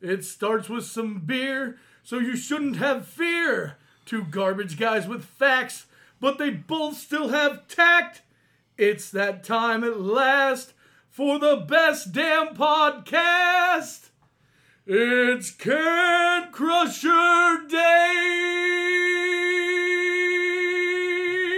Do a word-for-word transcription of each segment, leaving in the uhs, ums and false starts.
It starts with some beer, so you shouldn't have fear. Two garbage guys with facts, but they both still have tact. It's that time at last for the best damn podcast. It's Can Crusher Day.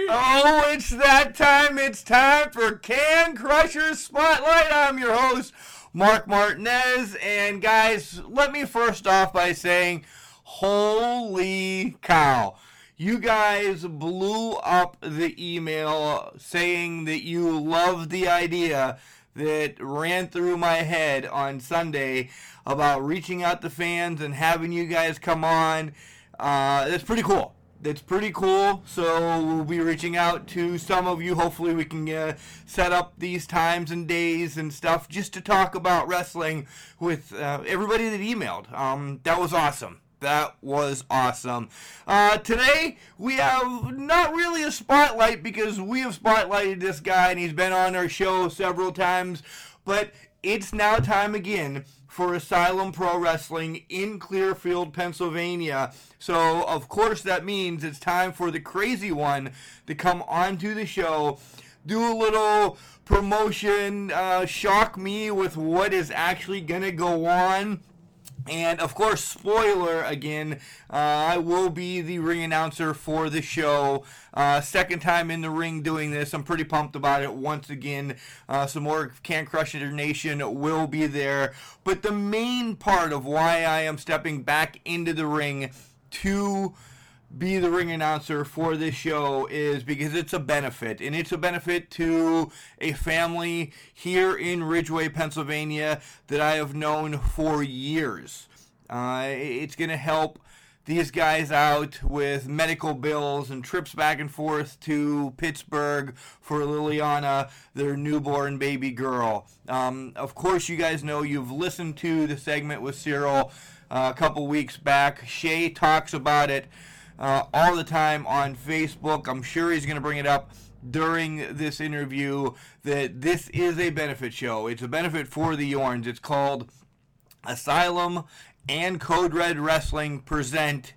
Oh, it's that time. It's time for Can Crusher Spotlight. I'm your host, Mark Martinez, and guys, let me first off by saying, holy cow, you guys blew up the email saying that you loved the idea that ran through my head on Sunday about reaching out to fans and having you guys come on. Uh, that's pretty cool. That's pretty cool, so we'll be reaching out to some of you. Hopefully we can uh, set up these times and days and stuff just to talk about wrestling with uh, everybody that emailed. Um, that was awesome. That was awesome. Uh, today, we have not really a spotlight because we have spotlighted this guy, and he's been on our show several times, but it's now time again for Asylum Pro Wrestling in Clearfield, Pennsylvania. So, of course, that means it's time for the crazy one to come onto the show, do a little promotion, uh, shock me with what is actually going to go on. And, of course, spoiler again, uh, I will be the ring announcer for the show. Uh, second time in the ring doing this. I'm pretty pumped about it once again. Uh, some more Can Crush It Nation will be there. But the main part of why I am stepping back into the ring to be the ring announcer for this show is because it's a benefit, and it's a benefit to a family here in Ridgeway, Pennsylvania that I have known for years. Uh, it's going to help these guys out with medical bills and trips back and forth to Pittsburgh for Liliana, their newborn baby girl. Um, of course, you guys know you've listened to the segment with Cyril uh, a couple weeks back. Shay talks about it Uh, all the time on Facebook. I'm sure he's going to bring it up during this interview that this is a benefit show. It's a benefit for the Yorns. It's called Asylum and Code Red Wrestling Present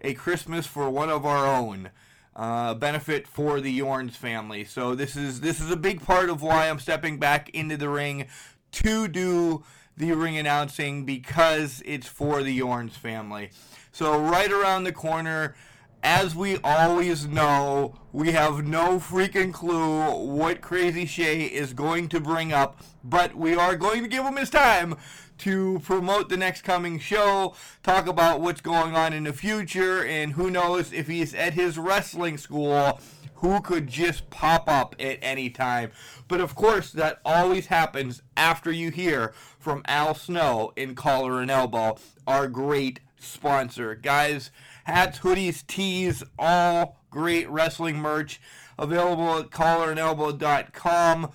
a Christmas for One of Our Own. Uh, benefit for the Yorns family. So this is this is a big part of why I'm stepping back into the ring to do the ring announcing, because it's for the Yorns family. So right around the corner, as we always know, we have no freaking clue what Crazy Shay is going to bring up, but we are going to give him his time to promote the next coming show, talk about what's going on in the future, and who knows if he's at his wrestling school, who could just pop up at any time. But of course, that always happens after you hear from Al Snow in Collar and Elbow, our great sponsor. Guys, hats, hoodies, tees, all great wrestling merch available at collar and elbow dot com.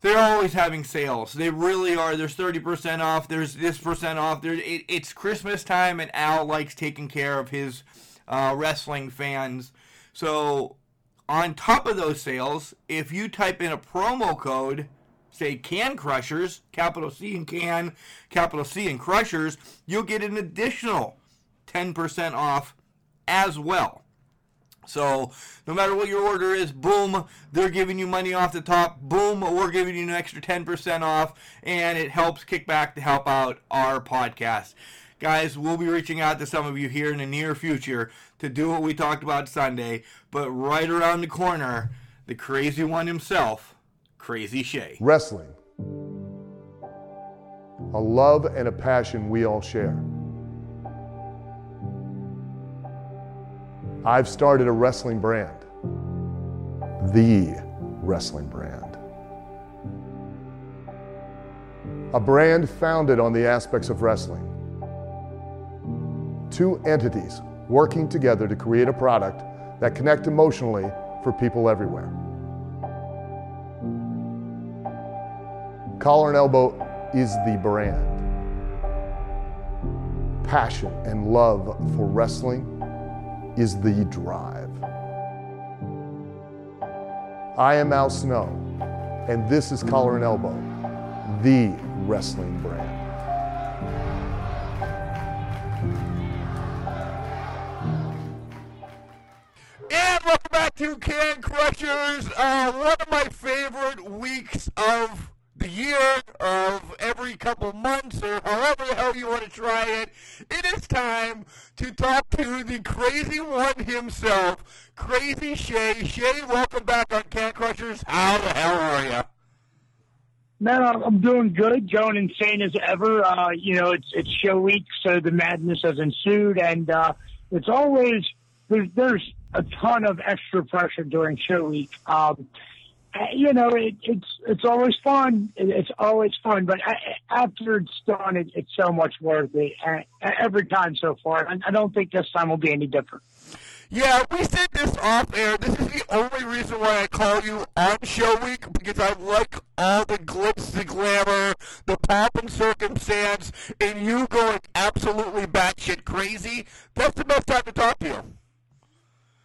They're always having sales. They really are. There's thirty percent off. There's this percent off. There, it, it's Christmas time, and Al likes taking care of his uh, wrestling fans. So on top of those sales, if you type in a promo code, say Can Crushers, capital C and Can, capital C and Crushers, you'll get an additional ten percent off as well. So no matter what your order is, boom, they're giving you money off the top. Boom, we're giving you an extra ten percent off, and it helps kick back to help out our podcast. Guys, we'll be reaching out to some of you here in the near future to do what we talked about Sunday, but right around the corner, the crazy one himself, Crazy Shay. Wrestling. A love and a passion we all share. I've started a wrestling brand. The wrestling brand. a brand founded on the aspects of wrestling. Two entities working together to create a product that connect emotionally for people everywhere. Collar and Elbow is the brand. Passion and love for wrestling is the drive. I am Al Snow, and this is Collar and Elbow, the wrestling brand. And welcome back to Can Crushers, uh, one of my favorite weeks of the year, of every couple months, or however the hell you want to try it. It is time to talk to the crazy one himself, Crazy Shay. Shay, welcome back on Can Crushers. How the hell are you? Man, I'm doing good, going insane as ever. Uh, you know, it's it's show week, so the madness has ensued, and uh, it's always, there's, there's a ton of extra pressure during show week. Um, You know, it, it's it's always fun. It, it's always fun, but I, after it's done, it, it's so much worth it. I, every time so far, I, I don't think this time will be any different. Yeah, we said this off air. This is the only reason why I call you on show week, because I like all the glitz, the glamour, the pomp and circumstance, and you going absolutely batshit crazy. That's the best time to talk to you.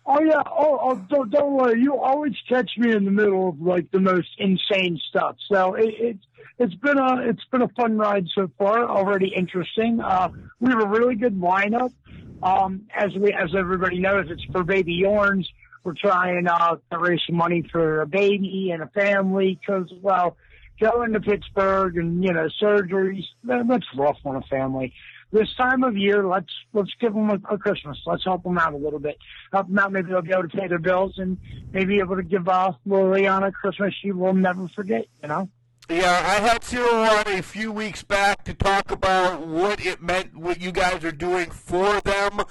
Oh, yeah. Oh, oh don't, don't worry. You always catch me in the middle of, like, the most insane stuff. So it, it, it's been a it's been a fun ride so far, already interesting. Uh, we have a really good lineup. Um, as we as everybody knows, it's for Baby Yorns. We're trying uh, to raise some money for a baby and a family because, well, going to Pittsburgh and, you know, surgeries, that, that's rough on a family. This time of year, let's let's give them a, a Christmas. Let's help them out a little bit. Help them out. Maybe they'll be able to pay their bills and maybe able to give uh, Liliana a Christmas she will never forget, you know? Yeah, I had Cyril on a few weeks back to talk about what it meant, what you guys are doing for them,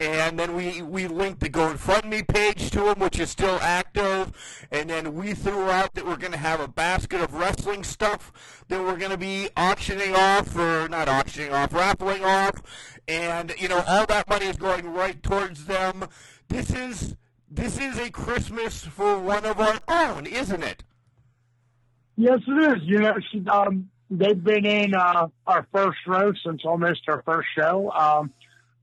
and then we, we linked the GoFundMe page to them, which is still active, and then we threw out that we're going to have a basket of wrestling stuff that we're going to be auctioning off, or not auctioning off, raffling off, and, you know, all that money is going right towards them. This is, this is a Christmas for one of our own, isn't it? Yes, it is. You know, she, um, they've been in uh, our first row since almost our first show. Um,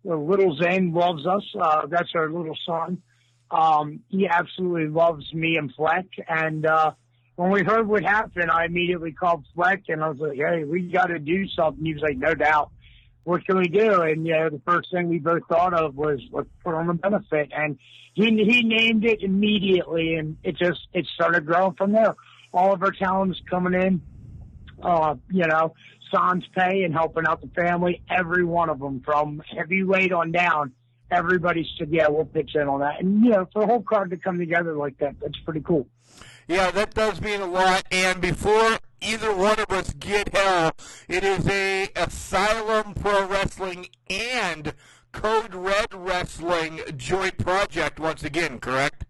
little Zane loves us. Uh, that's our little son. Um, he absolutely loves me and Fleck. And uh, when we heard what happened, I immediately called Fleck, and I was like, hey, we got to do something. He was like, no doubt. What can we do? And, you know, the first thing we both thought of was, let's put on a benefit. And he, he named it immediately, and it just it started growing from there. All of our talents coming in, uh, you know, sans pay and helping out the family, every one of them from heavyweight on down. Everybody said, yeah, we'll pitch in on that. And, you know, for a whole card to come together like that, that's pretty cool. Yeah, that does mean a lot. And before either one of us get hell, it is a Asylum Pro Wrestling and Code Red Wrestling joint project once again, correct?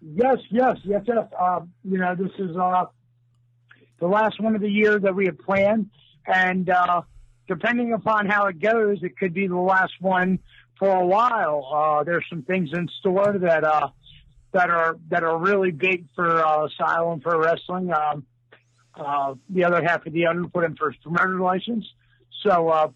Yes, yes, yes, yes. Uh, you know, this is uh, the last one of the year that we have planned. And uh, depending upon how it goes, it could be the last one for a while. Uh, there's some things in store that uh, that are that are really big for uh, Asylum Pro Wrestling. Um, uh, the other half of the owner put in for his promoter license. So uh,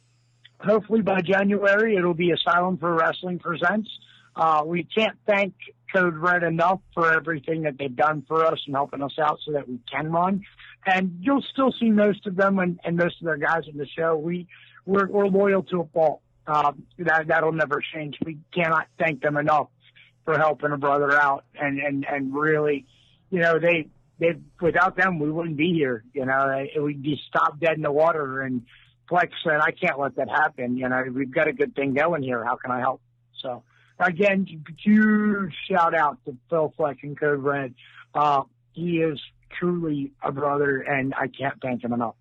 hopefully by January, it'll be Asylum Pro Wrestling Presents. Uh, we can't thank Code Red enough for everything that they've done for us and helping us out so that we can run. And you'll still see most of them and, and most of their guys in the show. We, we're, we're loyal to a fault. Uh, that, that'll never change. We cannot thank them enough for helping a brother out. And, and, and really, you know, they, they, without them, we wouldn't be here. You know, we'd be stopped dead in the water. And Flex said, I can't let that happen. You know, we've got a good thing going here. How can I help? So. Again, huge shout out to Phil Fleck and Code Red. Uh, he is truly a brother, and I can't thank him enough.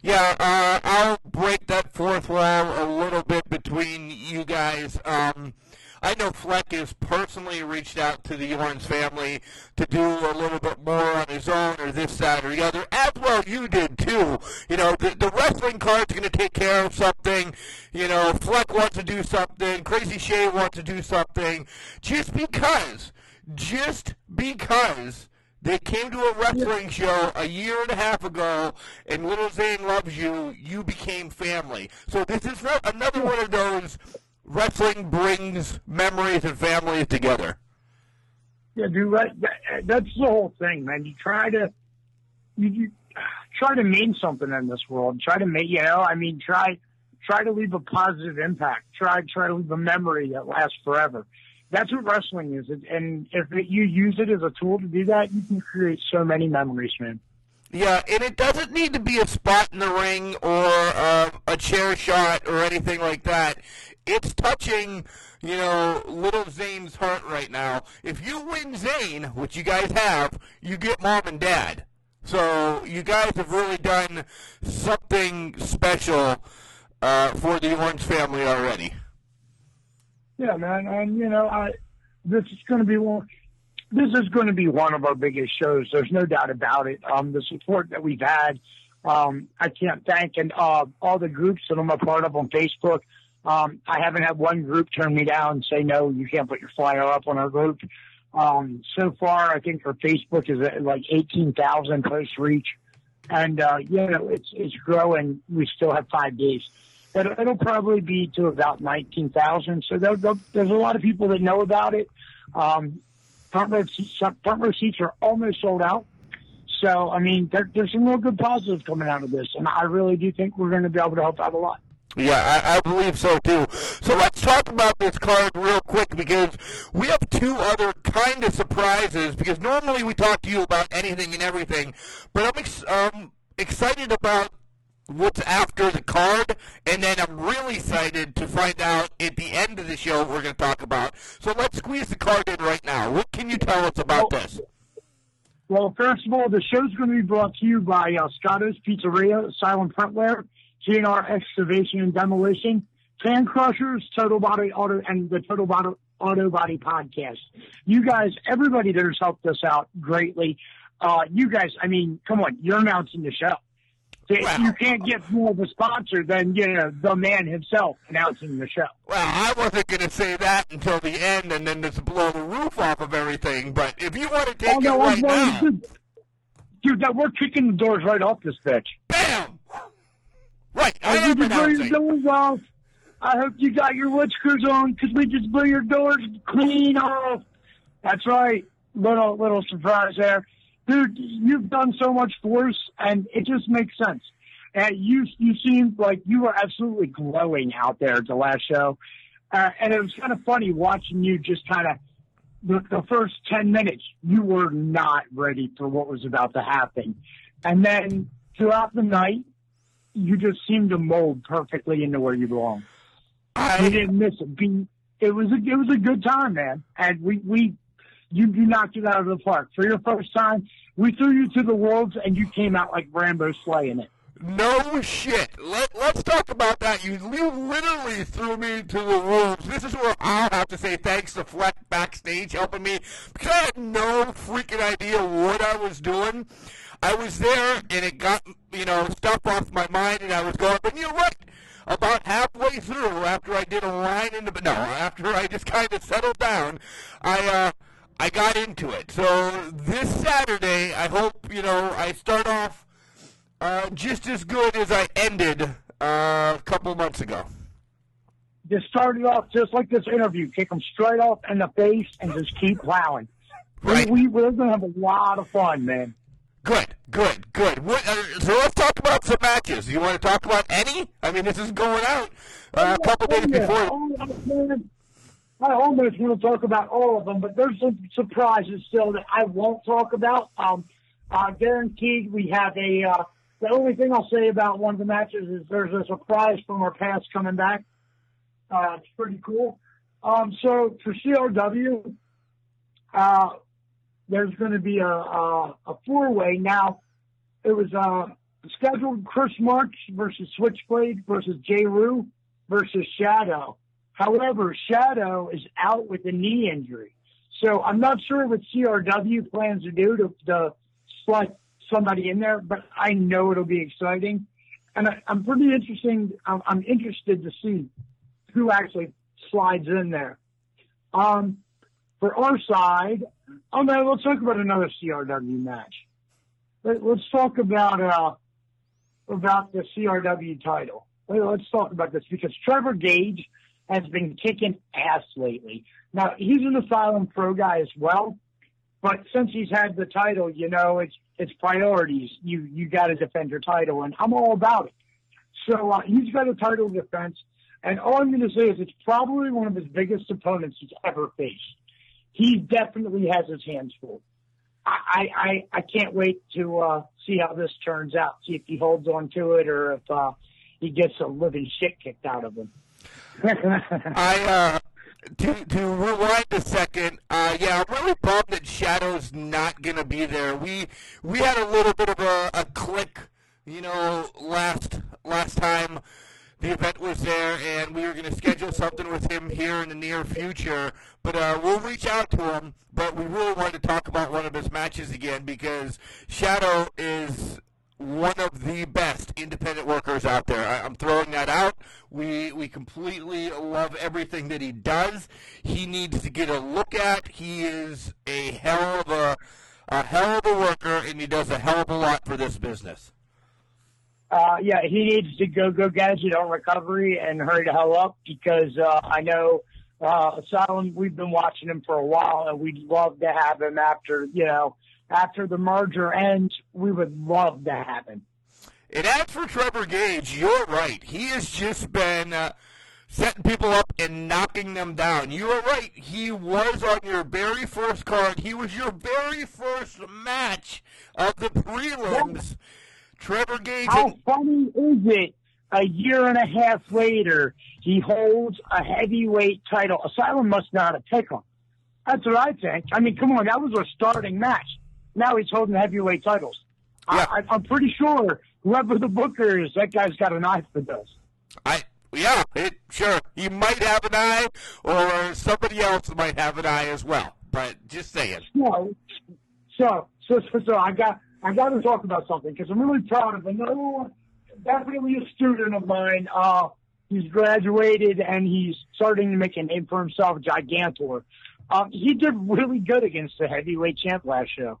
Yeah, uh, I'll break that fourth wall a little bit between you guys. Um, I know Fleck has personally reached out to the Orange family to do a little bit more on his own or this, that, or the other, as well you did, too. You know, the, the wrestling card's going to take care of something. You know, Fleck wants to do something. Crazy Shay wants to do something. Just because, just because they came to a wrestling show a year and a half ago, and Little Zane Loves You, you became family. So this is another one of those wrestling brings memories and families together. Yeah, dude, right, that's the whole thing, man. You try to you, you try to mean something in this world. Try to make, you know, I mean, try try to leave a positive impact. Try try to leave a memory that lasts forever. That's what wrestling is, and if it, you use it as a tool to do that, you can create so many memories, man. Yeah, and it doesn't need to be a spot in the ring or uh, a chair shot or anything like that. It's touching, you know, little Zane's heart right now. If you win Zane, which you guys have, you get mom and dad. So you guys have really done something special uh, for the Orange family already. Yeah, man, and you know, I, this is going to be one. This is going to be one of our biggest shows. There's no doubt about it. Um, the support that we've had, um, I can't thank, and uh, all the groups that I'm a part of on Facebook. Um, I haven't had one group turn me down and say no, you can't put your flyer up on our group. Um, so far, I think our Facebook is at like eighteen thousand post reach, and uh, you know, it's it's growing. We still have five days. It'll, it'll probably be to about nineteen thousand. So they'll, they'll, there's a lot of people that know about it. Um, front, row seats, front row seats are almost sold out. So, I mean, there, there's some real good positives coming out of this. And I really do think we're going to be able to help out a lot. Yeah, I, I believe so, too. So let's talk about this card real quick, because we have two other kind of surprises, because normally we talk to you about anything and everything. But I'm ex- um, excited about what's after the card, and then I'm really excited to find out at the end of the show what we're going to talk about. So let's squeeze the card in right now. What can you tell us about well, this? Well, first of all, the show's going to be brought to you by uh, Scottos Pizzeria, Asylum Pro Wrestling, G N R Excavation and Demolition, Fan Crushers, Total Body Auto, and the Total Body Auto Body Podcast. You guys, everybody that has helped us out greatly. Uh, you guys, I mean, come on, you're announcing the show. Wow. You can't get more of a sponsor than, you know, the man himself announcing the show. Well, I wasn't going to say that until the end and then just blow the roof off of everything. But if you want to take oh, no, it right now. Dude, dude that, we're kicking the doors right off this bitch. Bam! Right, I am announcing. Doors off. I hope you got your wood screws on, because we just blew your doors clean off. That's right. Little Little surprise there. Dude, you've done so much for us, and it just makes sense. And you you seem like you were absolutely glowing out there at the last show. Uh, and it was kind of funny watching you just kind of, the, the first ten minutes, you were not ready for what was about to happen. And then throughout the night, you just seemed to mold perfectly into where you belong. I, you didn't miss a beat. It was a, it was a good time, man. And we... we You, you knocked it out of the park. For your first time, we threw you to the wolves, and you came out like Rambo slaying it. No shit. Let, let's talk about that. You, you literally threw me to the wolves. This is where I'll have to say thanks to Fleck backstage helping me, because I had no freaking idea what I was doing. I was there, and it got, you know, stuff off my mind, and I was going, but you're right. About halfway through, after I did a line in the, no, after I just kind of settled down, I, uh, I got into it. So this Saturday, I hope, you know, I start off uh, just as good as I ended uh, a couple months ago. Just started off just like this interview. Kick them straight off in the face and just keep plowing. Right. We, we, we're going to have a lot of fun, man. Good, good, good. What, uh, so let's talk about some matches. You want to talk about any? I mean, this is going out uh, a couple days before. Oh, I almost want to talk about all of them, but there's some surprises still that I won't talk about. Um, uh, guaranteed we have a, uh, the only thing I'll say about one of the matches is there's a surprise from our past coming back. Uh, it's pretty cool. Um, so for C O W, uh, there's going to be a, a, a four-way. Now, it was, uh, scheduled Chris March versus Switchblade versus J. Rue versus Shadow. However, Shadow is out with a knee injury. So I'm not sure what C R W plans to do to, to slot somebody in there, but I know it'll be exciting. And I, I'm pretty interesting. I'm, I'm interested to see who actually slides in there. Um, for our side, oh no, let's talk about another C R W match. Let, let's talk about, uh, about the C R W title. Let's talk about this because Trevor Gage has been kicking ass lately. Now, he's an Asylum Pro guy as well, but since he's had the title, you know, it's it's priorities. You you got to defend your title, and I'm all about it. So uh, he's got a title defense, and all I'm going to say is it's probably one of his biggest opponents he's ever faced. He definitely has his hands full. I, I, I can't wait to uh, see how this turns out, see if he holds on to it or if uh, he gets a living shit kicked out of him. I uh, to to rewind a second. Uh, yeah, I'm really bummed that Shadow's not gonna be there. We we had a little bit of a, a click, you know, last last time the event was there, and we were gonna schedule something with him here in the near future. But uh, we'll reach out to him. But we really wanted to talk about one of his matches again because Shadow is one of the best independent workers out there. I, I'm throwing that out. We we completely love everything that he does. He needs to get a look at. He is a hell of a, a hell of a worker, and he does a hell of a lot for this business. Uh, yeah, he needs to go go Gadget on recovery and hurry the hell up because uh, I know uh, Asylum, we've been watching him for a while, and we'd love to have him after, you know, after the merger ends, we would love to have him. And as for Trevor Gage, you're right. He has just been uh, setting people up and knocking them down. You are right. He was on your very first card. He was your very first match of the prelims. Well, Trevor Gage. How and- funny is it? A year and a half later, he holds a heavyweight title. Asylum must know how to pick him. That's what I think. I mean, come on. That was a starting match. Now he's holding heavyweight titles. Yeah. I, I'm pretty sure whoever the booker is, that guy's got an eye for this. I yeah, it, sure. He might have an eye, or somebody else might have an eye as well. But just saying. So, so, so, so I got I got to talk about something because I'm really proud of another, definitely a student of mine. Uh, he's graduated and he's starting to make a name for himself, Gigantor. Um, he did really good against the heavyweight champ last show.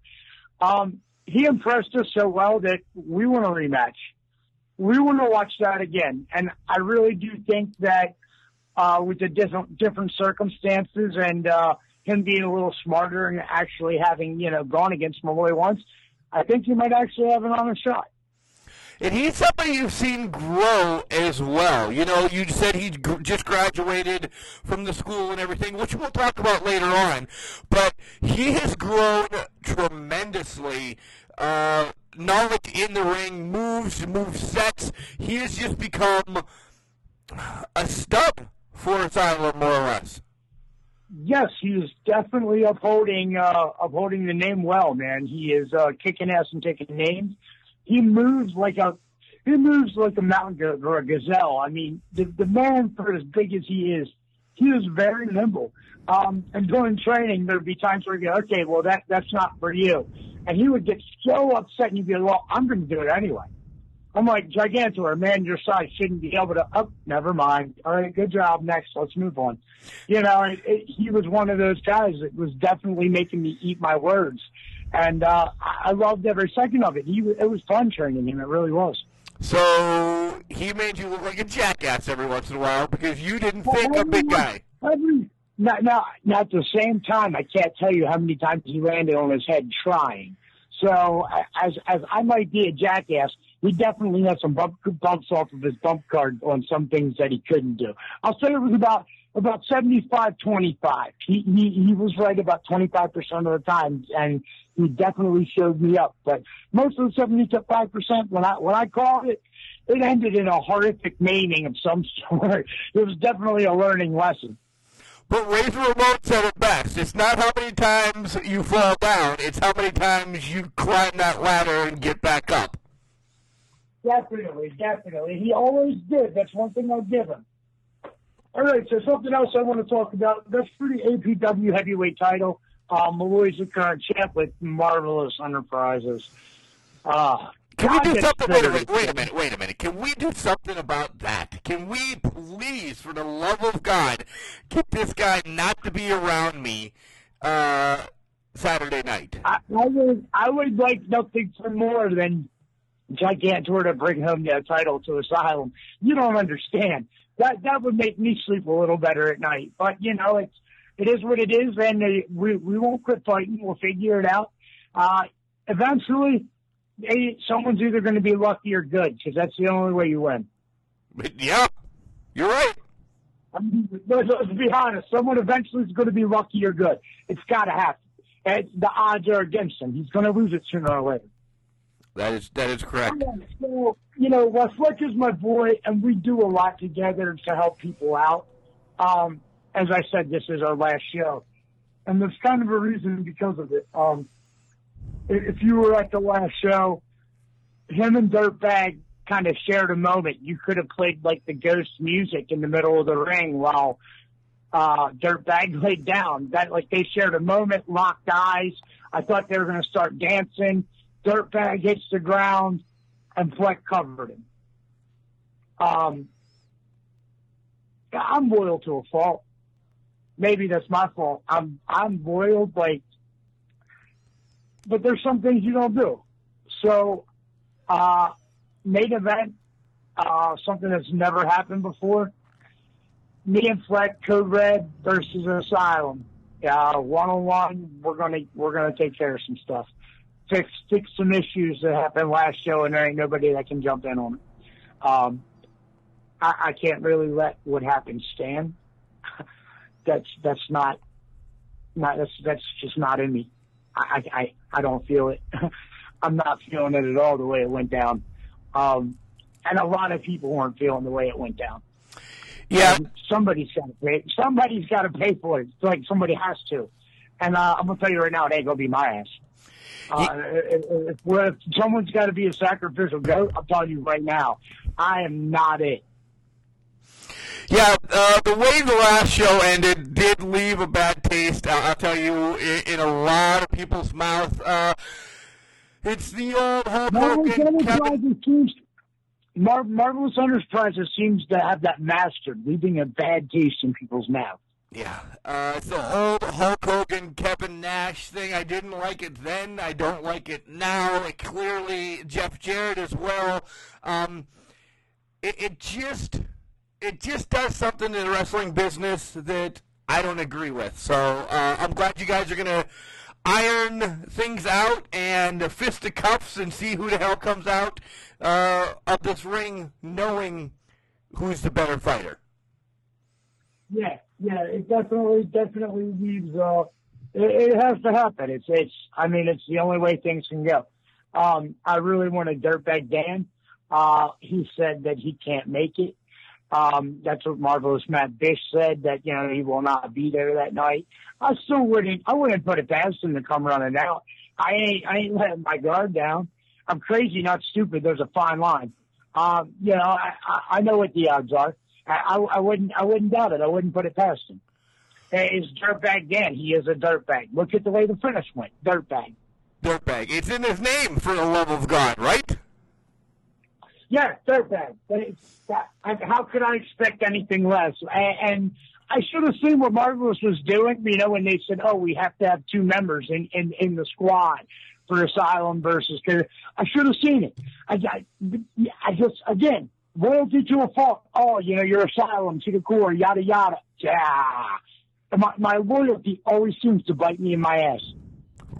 Um, he impressed us so well that we want a rematch. We want to watch that again. And I really do think that uh, with the different different circumstances and uh, him being a little smarter and actually having, you know, gone against Malloy once, I think he might actually have an honest shot. And he's somebody you've seen grow as well. You know, you said he just graduated from the school and everything, which we'll talk about later on. But he has grown tremendously. Uh, knowledge in the ring, moves, move sets. He has just become a stud for Asylum, more or less. Yes, he is definitely upholding, uh, upholding the name well, man. He is uh, kicking ass and taking names. He moves like a he moves like a mountain goat or a gazelle. I mean, the, the man, for as big as he is, he is very nimble. Um, and during training, there'd be times where you go, okay, well that that's not for you, and he would get so upset, and you'd be like, well, I'm going to do it anyway. I'm like, Gigantor, man, your size shouldn't be able to. Oh, never mind. All right, good job. Next, let's move on. You know, it, it, he was one of those guys that was definitely making me eat my words. And uh, I loved every second of it. He, it was fun training him. It really was. So he made you look like a jackass every once in a while because you didn't well, think every, a big guy. Every, not, not, not at the same time, I can't tell you how many times he landed on his head trying. So as as I might be a jackass, he definitely had some bump, bumps off of his bump card on some things that he couldn't do. I'll say it was about... About seventy-five twenty-five. He, he he was right about twenty-five percent of the time, and he definitely showed me up. But most of the seventy-five percent, when I when I called it, it ended in a horrific maiming of some sort. It was definitely a learning lesson. But Razor Ramon said it best. It's not how many times you fall down. It's how many times you climb that ladder and get back up. Definitely, definitely. He always did. That's one thing I'll give him. All right, so something else I want to talk about. That's for the A P W heavyweight title. Uh, Malloy's the current champ with Marvelous Enterprises. Uh, Can we do something? Wait a minute, wait a minute, wait a minute. Can we do something about that? Can we please, for the love of God, get this guy not to be around me uh, Saturday night? I, I would I would like nothing for more than Gigantor to bring home that title to Asylum. You don't understand. That that would make me sleep a little better at night. But, you know, it's, it is what it is, and we, we won't quit fighting. We'll figure it out. Uh, eventually... They, someone's either going to be lucky or good, because that's the only way you win. Yeah, you're right. I mean, let's, let's be honest. Someone eventually is going to be lucky or good. It's got to happen. And the odds are against him. He's going to lose it sooner or later. That is that is correct. So, you know, Wes Fletch is my boy, and we do a lot together to help people out. Um, as I said, this is our last show. And there's kind of a reason because of it. Um If you were at the last show, him and Dirtbag kind of shared a moment. You could have played, like, the ghost music in the middle of the ring while uh, Dirtbag laid down. That, like, they shared a moment, locked eyes. I thought they were going to start dancing. Dirtbag hits the ground, and Fleck covered him. Um, I'm loyal to a fault. Maybe that's my fault. I'm I'm loyal, like, but there's some things you don't do. So, uh, main event, uh, something that's never happened before. Me and Fleck, Code Red versus Asylum. Uh, one on one, we're gonna, we're gonna take care of some stuff. Fix, fix some issues that happened last show and there ain't nobody that can jump in on it. Um, I, I can't really let what happened stand. that's, that's not, not, that's, that's just not in me. I, I, I don't feel it. I'm not feeling it at all the way it went down. Um, and a lot of people weren't feeling the way it went down. Yeah. And somebody's got to pay. Somebody's got to pay for it. It's like somebody has to. And uh, I'm going to tell you right now, it ain't going to be my ass. Uh, yeah. if, if, if someone's got to be a sacrificial goat, I'm telling you right now, I am not it. Yeah, uh, the way the last show ended did leave a bad taste, I'll, I'll tell you, in, in a lot of people's mouth. Uh, it's the old Hoboken Kevin. Seems, Mar- Marvelous Enterprises seems to have that mastered, leaving a bad taste in people's mouth. Yeah, uh, it's the whole Hulk Hogan, Kevin Nash thing. I didn't like it then. I don't like it now. It clearly, Jeff Jarrett as well. Um, it, it just... It just does something to the wrestling business that I don't agree with. So uh, I'm glad you guys are going to iron things out and fist the cuffs and see who the hell comes out uh, of this ring knowing who's the better fighter. Yeah, yeah, it definitely, definitely leaves. Uh, it, it has to happen. It's, it's. I mean, it's the only way things can go. Um, I really want to Dirtbag Dan. Uh, he said that he can't make it. Um, that's what Marvelous Matt Bish said, that, you know, he will not be there that night. I still wouldn't, I wouldn't put it past him to come running out. I ain't, I ain't letting my guard down. I'm crazy, not stupid. There's a fine line. Um, you know, I, I, I know what the odds are. I, I, I wouldn't, I wouldn't doubt it. I wouldn't put it past him. It's Dirtbag Dan. He is a dirtbag. Look at the way the finish went. Dirtbag. Dirtbag. It's in his name, for the love of God, right? Yeah, Dirtbag. How could I expect anything less? And I should have seen what Marvelous was doing, you know, when they said, oh, we have to have two members in, in, in the squad for Asylum versus Care. I should have seen it. I, I, I just, again, loyalty to a fault. Oh, you know, you're Asylum to the core, yada, yada. Yeah. My, my loyalty always seems to bite me in my ass.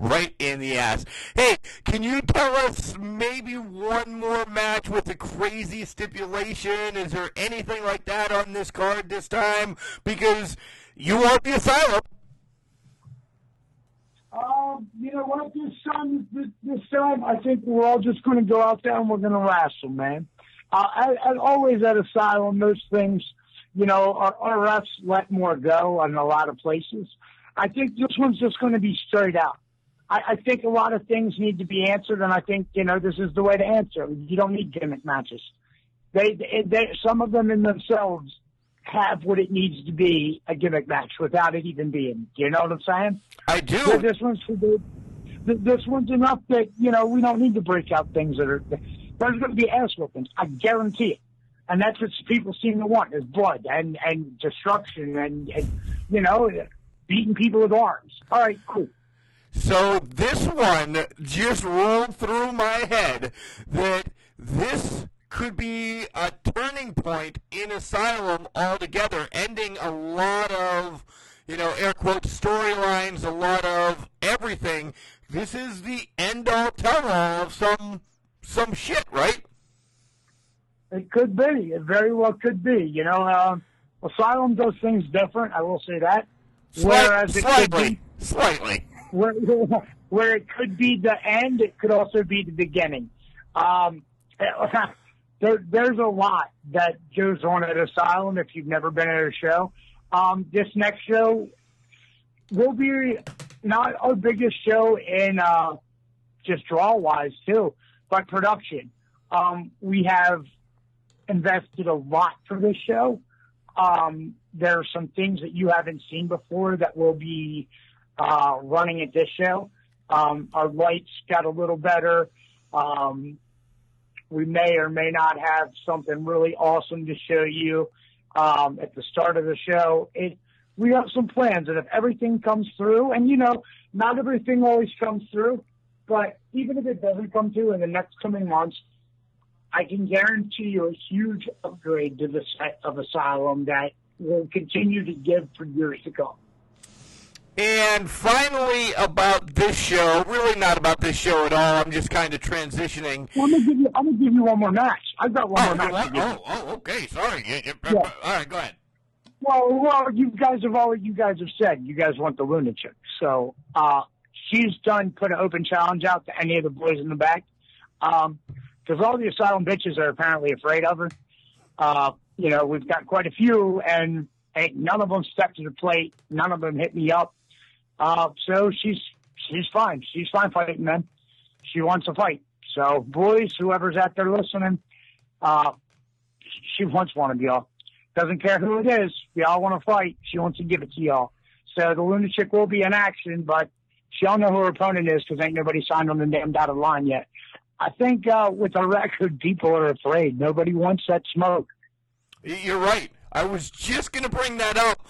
Right in the ass. Hey, can you tell us maybe one more match with a crazy stipulation? Is there anything like that on this card this time? Because you are the Asylum. Um, you know what? This time, this, this time, I think we're all just going to go out there and we're going to wrestle, man. Uh, as always at Asylum, those things, you know, our, our refs let more go in a lot of places. I think this one's just going to be straight out. I, I think a lot of things need to be answered, and I think, you know, this is the way to answer. You don't need gimmick matches. They, they, they some of them in themselves have what it needs to be a gimmick match without it even being. You know what I'm saying? I do. So this one's this one's enough that, you know, we don't need to break out things that are. There's going to be ass whoopings. I guarantee it. And that's what people seem to want is blood and, and destruction and, and, you know, beating people with arms. All right, cool. So this one just rolled through my head that this could be a turning point in Asylum altogether, ending a lot of, you know, air quotes, storylines, a lot of everything. This is the end-all, tell-all of some, some shit, right? It could be. It very well could be. You know, uh, Asylum does things different, I will say that. Whereas it slightly, could be, slightly. Where, where it could be the end, it could also be the beginning. Um, there, there's a lot that goes on at Asylum if you've never been at a show. Um, this next show will be not our biggest show in uh, just draw-wise, too, but production. Um, we have invested a lot for this show. Um, there are some things that you haven't seen before that will be uh, running at this show. Um, our lights got a little better. Um, we may or may not have something really awesome to show you um, at the start of the show. It, we have some plans, and if everything comes through, and, you know, not everything always comes through, but even if it doesn't come through in the next coming months, I can guarantee you a huge upgrade to the set of Asylum that will continue to give for years to come. And finally, about this show, really not about this show at all. I'm just kind of transitioning. Well, I'm gonna give you. I'm gonna give you one more match. I've got one oh, more match. Oh, oh, okay. Sorry. You, you, yeah. All right, go ahead. Well, well, you guys have all you guys have said. You guys want the lunatic, so uh, she's done. Put an open challenge out to any of the boys in the back. Um, Because all the Asylum bitches are apparently afraid of her. Uh, you know, we've got quite a few, and, and none of them stepped to the plate. None of them hit me up. Uh, so she's she's fine. She's fine fighting them. She wants a fight. So, boys, whoever's out there listening, uh, she wants one of y'all. Doesn't care who it is. Y'all want to fight. She wants to give it to y'all. So the lunatic will be in action, but she'll know who her opponent is because ain't nobody signed on the damn dotted line yet. I think uh, with a record, people are afraid. Nobody wants that smoke. You're right. I was just going to bring that up.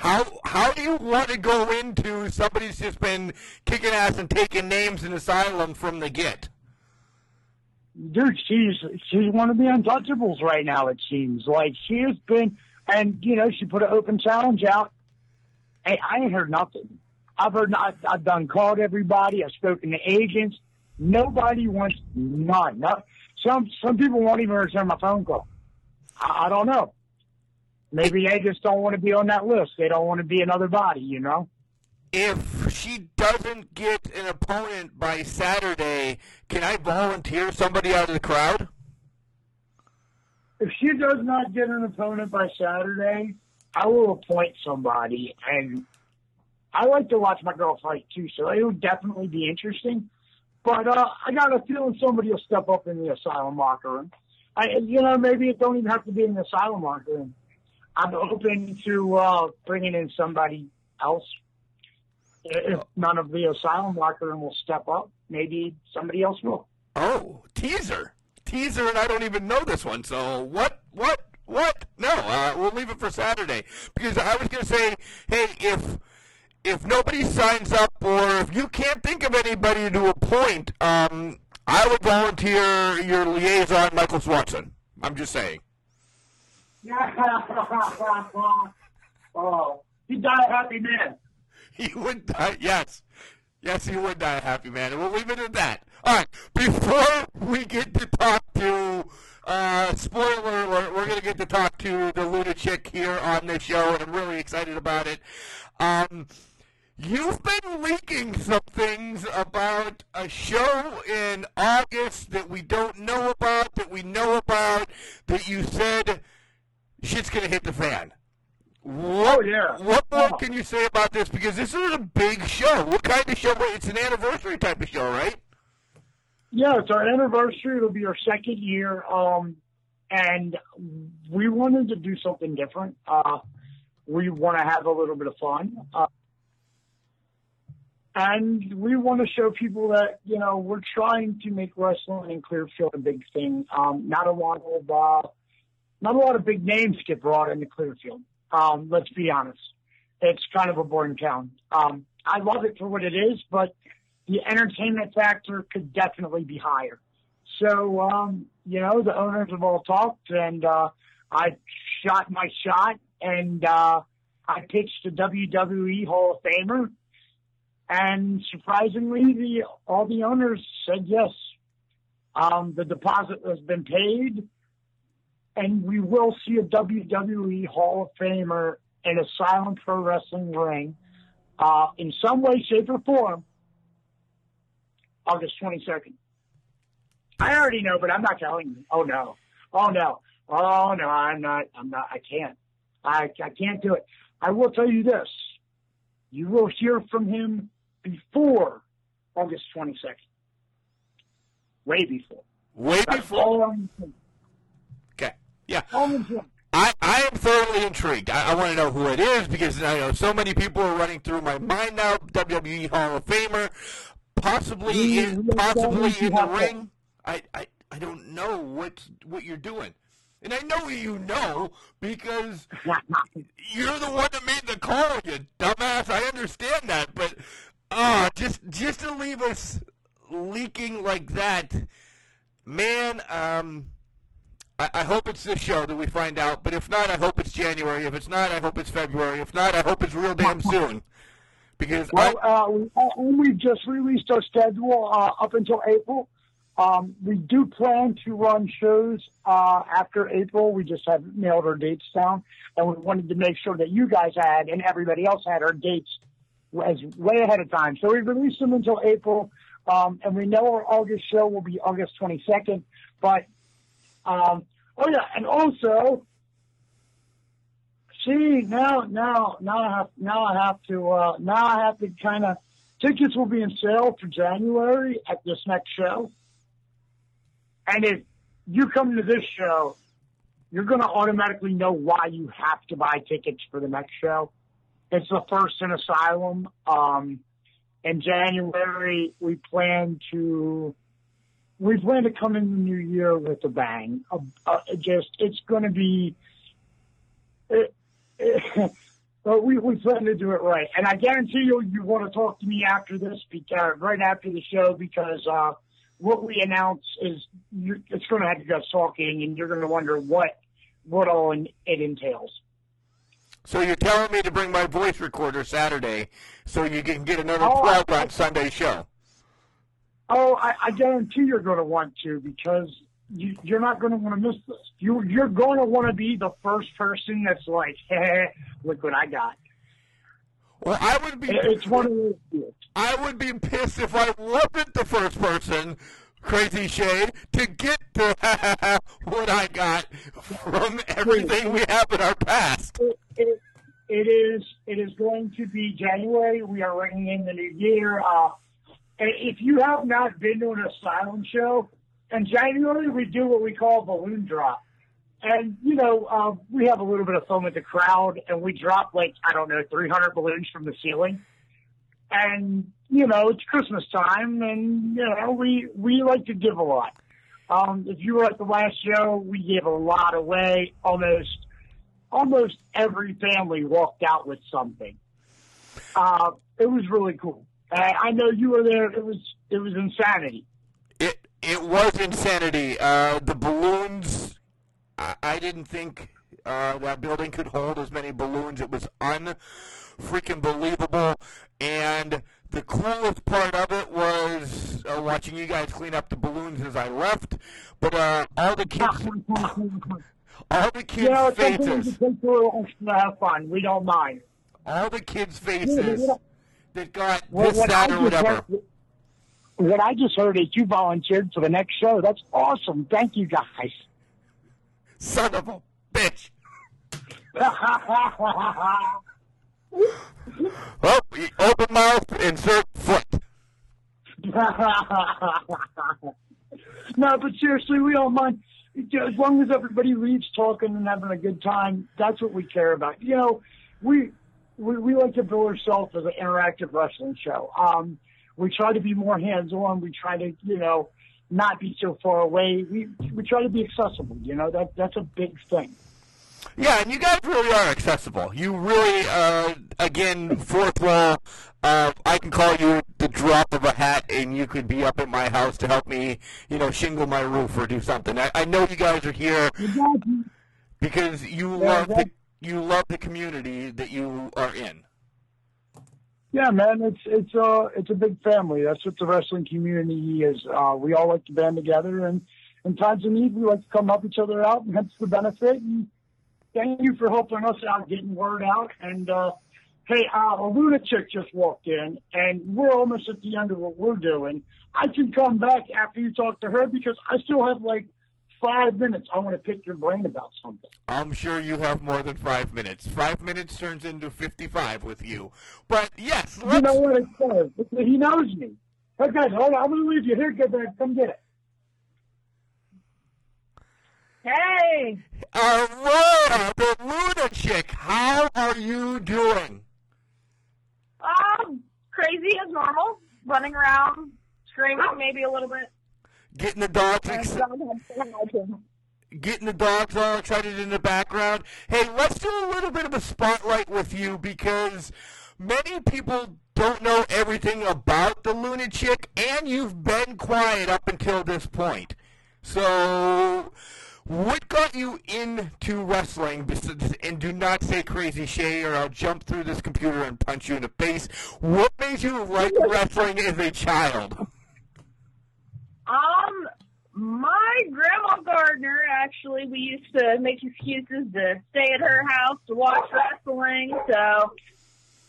How how do you want to go into somebody's just been kicking ass and taking names in Asylum from the get? Dude, she's she's one of the untouchables right now, it seems. Like, she has been, and, you know, she put an open challenge out. Hey, I ain't heard nothing. I've heard, I've, I've done called everybody. I've spoken to agents. Nobody wants none. Not, some some people won't even return my phone call. I, I don't know. Maybe they just don't want to be on that list. They don't want to be another body, you know? If she doesn't get an opponent by Saturday, can I volunteer somebody out of the crowd? If she does not get an opponent by Saturday, I will appoint somebody. And I like to watch my girl fight, too, so it will definitely be interesting. But uh, I got a feeling somebody will step up in the Asylum locker room. I, you know, maybe it don't even have to be in the Asylum locker room. I'm open to uh, bringing in somebody else. If none of the Asylum locker room will step up, maybe somebody else will. Oh, teaser. Teaser, and I don't even know this one. So what, what, what? No, uh, we'll leave it for Saturday. Because I was going to say, hey, if... If nobody signs up or if you can't think of anybody to appoint, um, I would volunteer your liaison, Michael Swanson. I'm just saying. Oh, he'd die a happy man. He would die, yes. Yes, he would die a happy man. And we'll leave it at that. All right, before we get to talk to... Uh, spoiler alert, we're going to get to talk to the lunatic here on this show, and I'm really excited about it. Um... You've been leaking some things about a show in August that we don't know about, that we know about, that you said shit's going to hit the fan. What, oh, yeah. What more oh. can you say about this? Because this is a big show. What kind of show? It's an anniversary type of show, right? Yeah, it's our anniversary. It'll be our second year. Um, And we wanted to do something different. Uh, we want to have a little bit of fun. Uh, and we want to show people that, you know, we're trying to make wrestling in Clearfield a big thing. Um, not a lot of, uh, not a lot of big names get brought into Clearfield. Um, let's be honest. It's kind of a boring town. Um, I love it for what it is, but the entertainment factor could definitely be higher. So, um, you know, the owners have all talked, and uh, I shot my shot, and uh, I pitched the W W E Hall of Famer. And surprisingly, the, all the owners said yes. Um, the deposit has been paid, and we will see a W W E Hall of Famer in Asylum Pro Wrestling ring uh, in some way, shape, or form August twenty-second. I already know, but I'm not telling you. Oh no! Oh no! Oh no! I'm not. I'm not. I can't. I I can't do it. I will tell you this: you will hear from him before August twenty-second. Way before. Way That's before. All I'm okay. Yeah. All I'm I I am thoroughly intrigued. I, I want to know who it is because I know so many people are running through my mind now. W W E Hall of Famer, possibly you, in possibly in the ring. It. I, I, I don't know what what you're doing. And I know you know because you're the one that made the call, you dumbass. I understand that, but uh, just just to leave us leaking like that, man, um, I, I hope it's this show that we find out. But if not, I hope it's January. If it's not, I hope it's February. If not, I hope it's real damn soon. Because well, I, uh, we just released our schedule uh, up until April. Um, we do plan to run shows uh, after April. We just haven't nailed our dates down, and we wanted to make sure that you guys had and everybody else had our dates as way ahead of time. So we released them until April, um, and we know our August show will be August twenty-second. But um, oh yeah, and also, see now, now, now I have now I have to uh, now I have to kind of tickets will be in sale for January at this next show. And if you come to this show, you're going to automatically know why you have to buy tickets for the next show. It's the first in Asylum. Um, in January, we plan to we plan to come in the new year with a bang. Uh, uh, just it's going to be, it, it, but we we plan to do it right. And I guarantee you, you want to talk to me after this, because, right after the show, because. Uh, What we announce is you're, it's going to have you guys talking, and you're going to wonder what what all in, it entails. So you're telling me to bring my voice recorder Saturday so you can get another oh, plug on Sunday's show? Oh, I, I guarantee you're going to want to because you, you're not going to want to miss this. You, you're going to want to be the first person that's like, hey, look what I got. Well, I would be. It's one of those. I would be pissed if I wasn't the first person, Crazy Shay, to get to what I got from everything we have in our past. It, it, it is. It is going to be January. We are running in the new year. Uh, if you have not been to an Asylum show, in January we do what we call balloon drop. And, you know, uh, we have a little bit of fun with the crowd, and we drop, like, I don't know, three hundred balloons from the ceiling. And, you know, it's Christmas time, and, you know, we, we like to give a lot. Um, if you were at the last show, we gave a lot away. Almost almost every family walked out with something. Uh, it was really cool. I, I know you were there. It was, it was insanity. It, it was insanity. Uh, the balloons... I didn't think uh, that building could hold as many balloons. It was un-freaking believable. And the coolest part of it was uh, watching you guys clean up the balloons as I left. But uh, all the kids, all the kids' yeah, faces. Have fun. We don't mind. All the kids' faces that got well, this, that, or whatever. Heard, what I just heard is you volunteered for the next show. That's awesome. Thank you, guys. Son of a bitch. Oh, open mouth, insert foot. No, but seriously, we don't mind. as long as everybody leaves talking and having a good time, that's what we care about. You know, we we, we like to build ourselves as an interactive wrestling show. Um, we try to be more hands-on. We try to, you know, not be so far away. We we try to be accessible. You know, that that's a big thing. Yeah, and you guys really are accessible. You really, uh, again, fourth wall, uh, I can call you the drop of a hat, and you could be up at my house to help me, you know, shingle my roof or do something. I, I know you guys are here because you yeah, love the, you love the community that you are in. Yeah, man, it's it's a uh, it's a big family. That's what the wrestling community is. Uh, we all like to band together, and in times of need, we like to come help each other out, and that's the benefit. And thank you for helping us out, getting word out. And, uh, hey, uh, a lunatic just walked in, and we're almost at the end of what we're doing. I can come back after you talk to her because I still have, like, five minutes. I want to pick your brain about something. I'm sure you have more than five minutes. Five minutes turns into fifty-five with you. But, yes, let's... You know what it says. He knows me. Okay, hold on. I'm going to leave you here. Get back. Come get it. Hey! Aurora, the Luna chick, how are you doing? Um, crazy as normal. Running around, screaming maybe a little bit. Getting the dogs excited. Getting the dogs all excited in the background. Hey, let's do a little bit of a spotlight with you because many people don't know everything about the Luna chick, and you've been quiet up until this point. So... what got you into wrestling? And do not say Crazy Shay or I'll jump through this computer and punch you in the face. What made you like wrestling as a child? Um, my grandma Gardner, actually, we used to make excuses to stay at her house to watch wrestling. So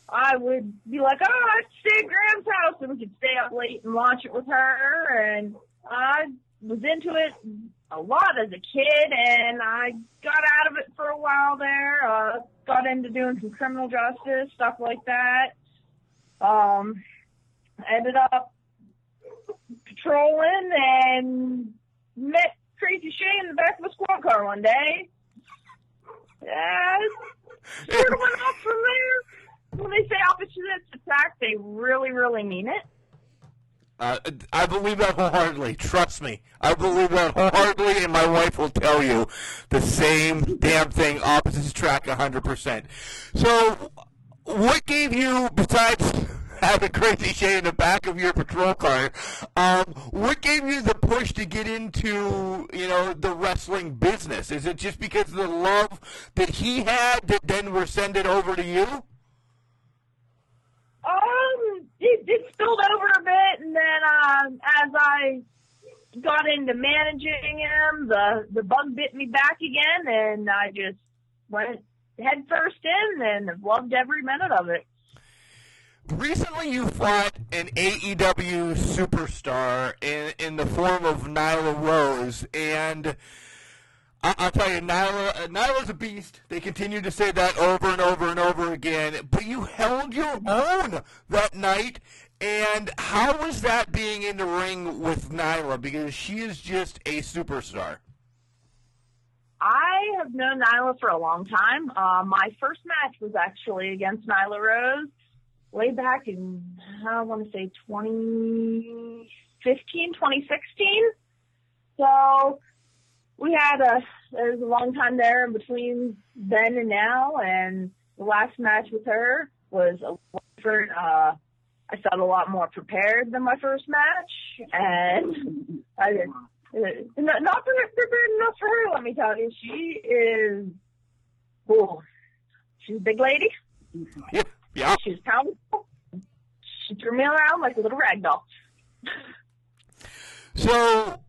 I would be like, oh, I could stay at Gram's house and we could stay up late and watch it with her. And I was into it a lot as a kid, and I got out of it for a while there, uh, got into doing some criminal justice, stuff like that. Um, ended up patrolling and met Crazy Shay in the back of a squad car one day. Yeah, sort of went off from there. When they say opposites attract, they really, really mean it. Uh, I believe that wholeheartedly. Trust me. I believe that wholeheartedly, and my wife will tell you the same damn thing. Opposites attract one hundred percent. So, what gave you, besides having Crazy Shay in the back of your patrol car, um, what gave you the push to get into, you know, the wrestling business? Is it just because of the love that he had that then were sent it over to you? Um, it, it spilled over a bit, and then um, as I got into managing him, the, the bug bit me back again, and I just went head first in and loved every minute of it. Recently you fought an A E W superstar in, in the form of Nyla Rose, and... I'll tell you, Nyla, Nyla's a beast. They continue to say that over and over and over again. But you held your own that night. And how was that being in the ring with Nyla? Because she is just a superstar. I have known Nyla for a long time. Uh, my first match was actually against Nyla Rose way back in, I want to say, twenty fifteen, twenty sixteen. So... we had a, there was a long time there in between then and now, and the last match with her was a different, uh, I felt a lot more prepared than my first match, and I didn't, not, not prepared enough for her, let me tell you. She is, cool. She's a big lady. Yeah. Yeah. She's powerful. She threw me around like a little rag doll. So,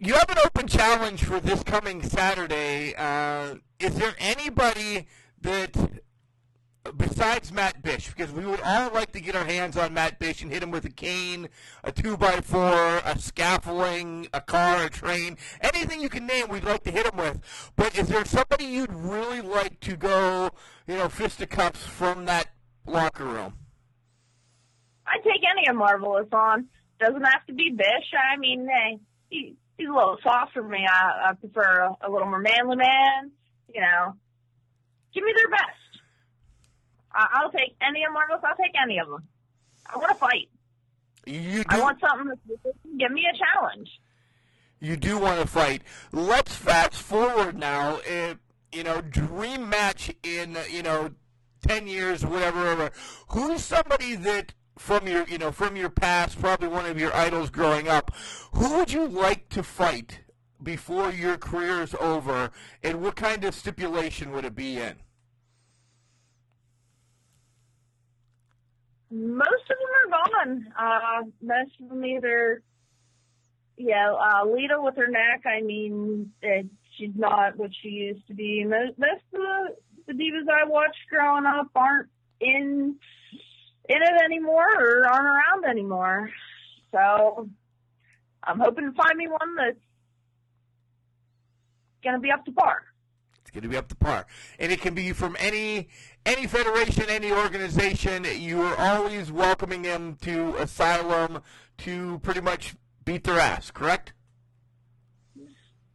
you have an open challenge for this coming Saturday. Uh, is there anybody that, besides Matt Bish, because we would all like to get our hands on Matt Bish and hit him with a cane, a two by four, a scaffolding, a car, a train, anything you can name we'd like to hit him with. But is there somebody you'd really like to go, you know, fisticuffs from that locker room? I'd take any of Marvelous on. Doesn't have to be Bish. I mean, hey, he... he's a little soft for me. I, I prefer a, a little more manly man. You know, give me their best. I, I'll take any of Marvelous. I'll take any of them. I want to fight. You do. I want something that give me a challenge. You do want to fight. Let's fast forward now. If, you know, dream match in, you know, ten years, whatever, whatever. Who's somebody that from your, you know, from your past, probably one of your idols growing up, who would you like to fight before your career is over, and what kind of stipulation would it be in? Most of them are gone. Uh, most of them either, yeah, uh, Lita with her neck, I mean, it, she's not what she used to be. Most, most of the, the divas I watched growing up aren't in in it anymore or aren't around anymore. So I'm hoping to find me one that's going to be up to par. It's going to be up to par. And it can be from any any federation, any organization. You are always welcoming them to Asylum to pretty much beat their ass, correct?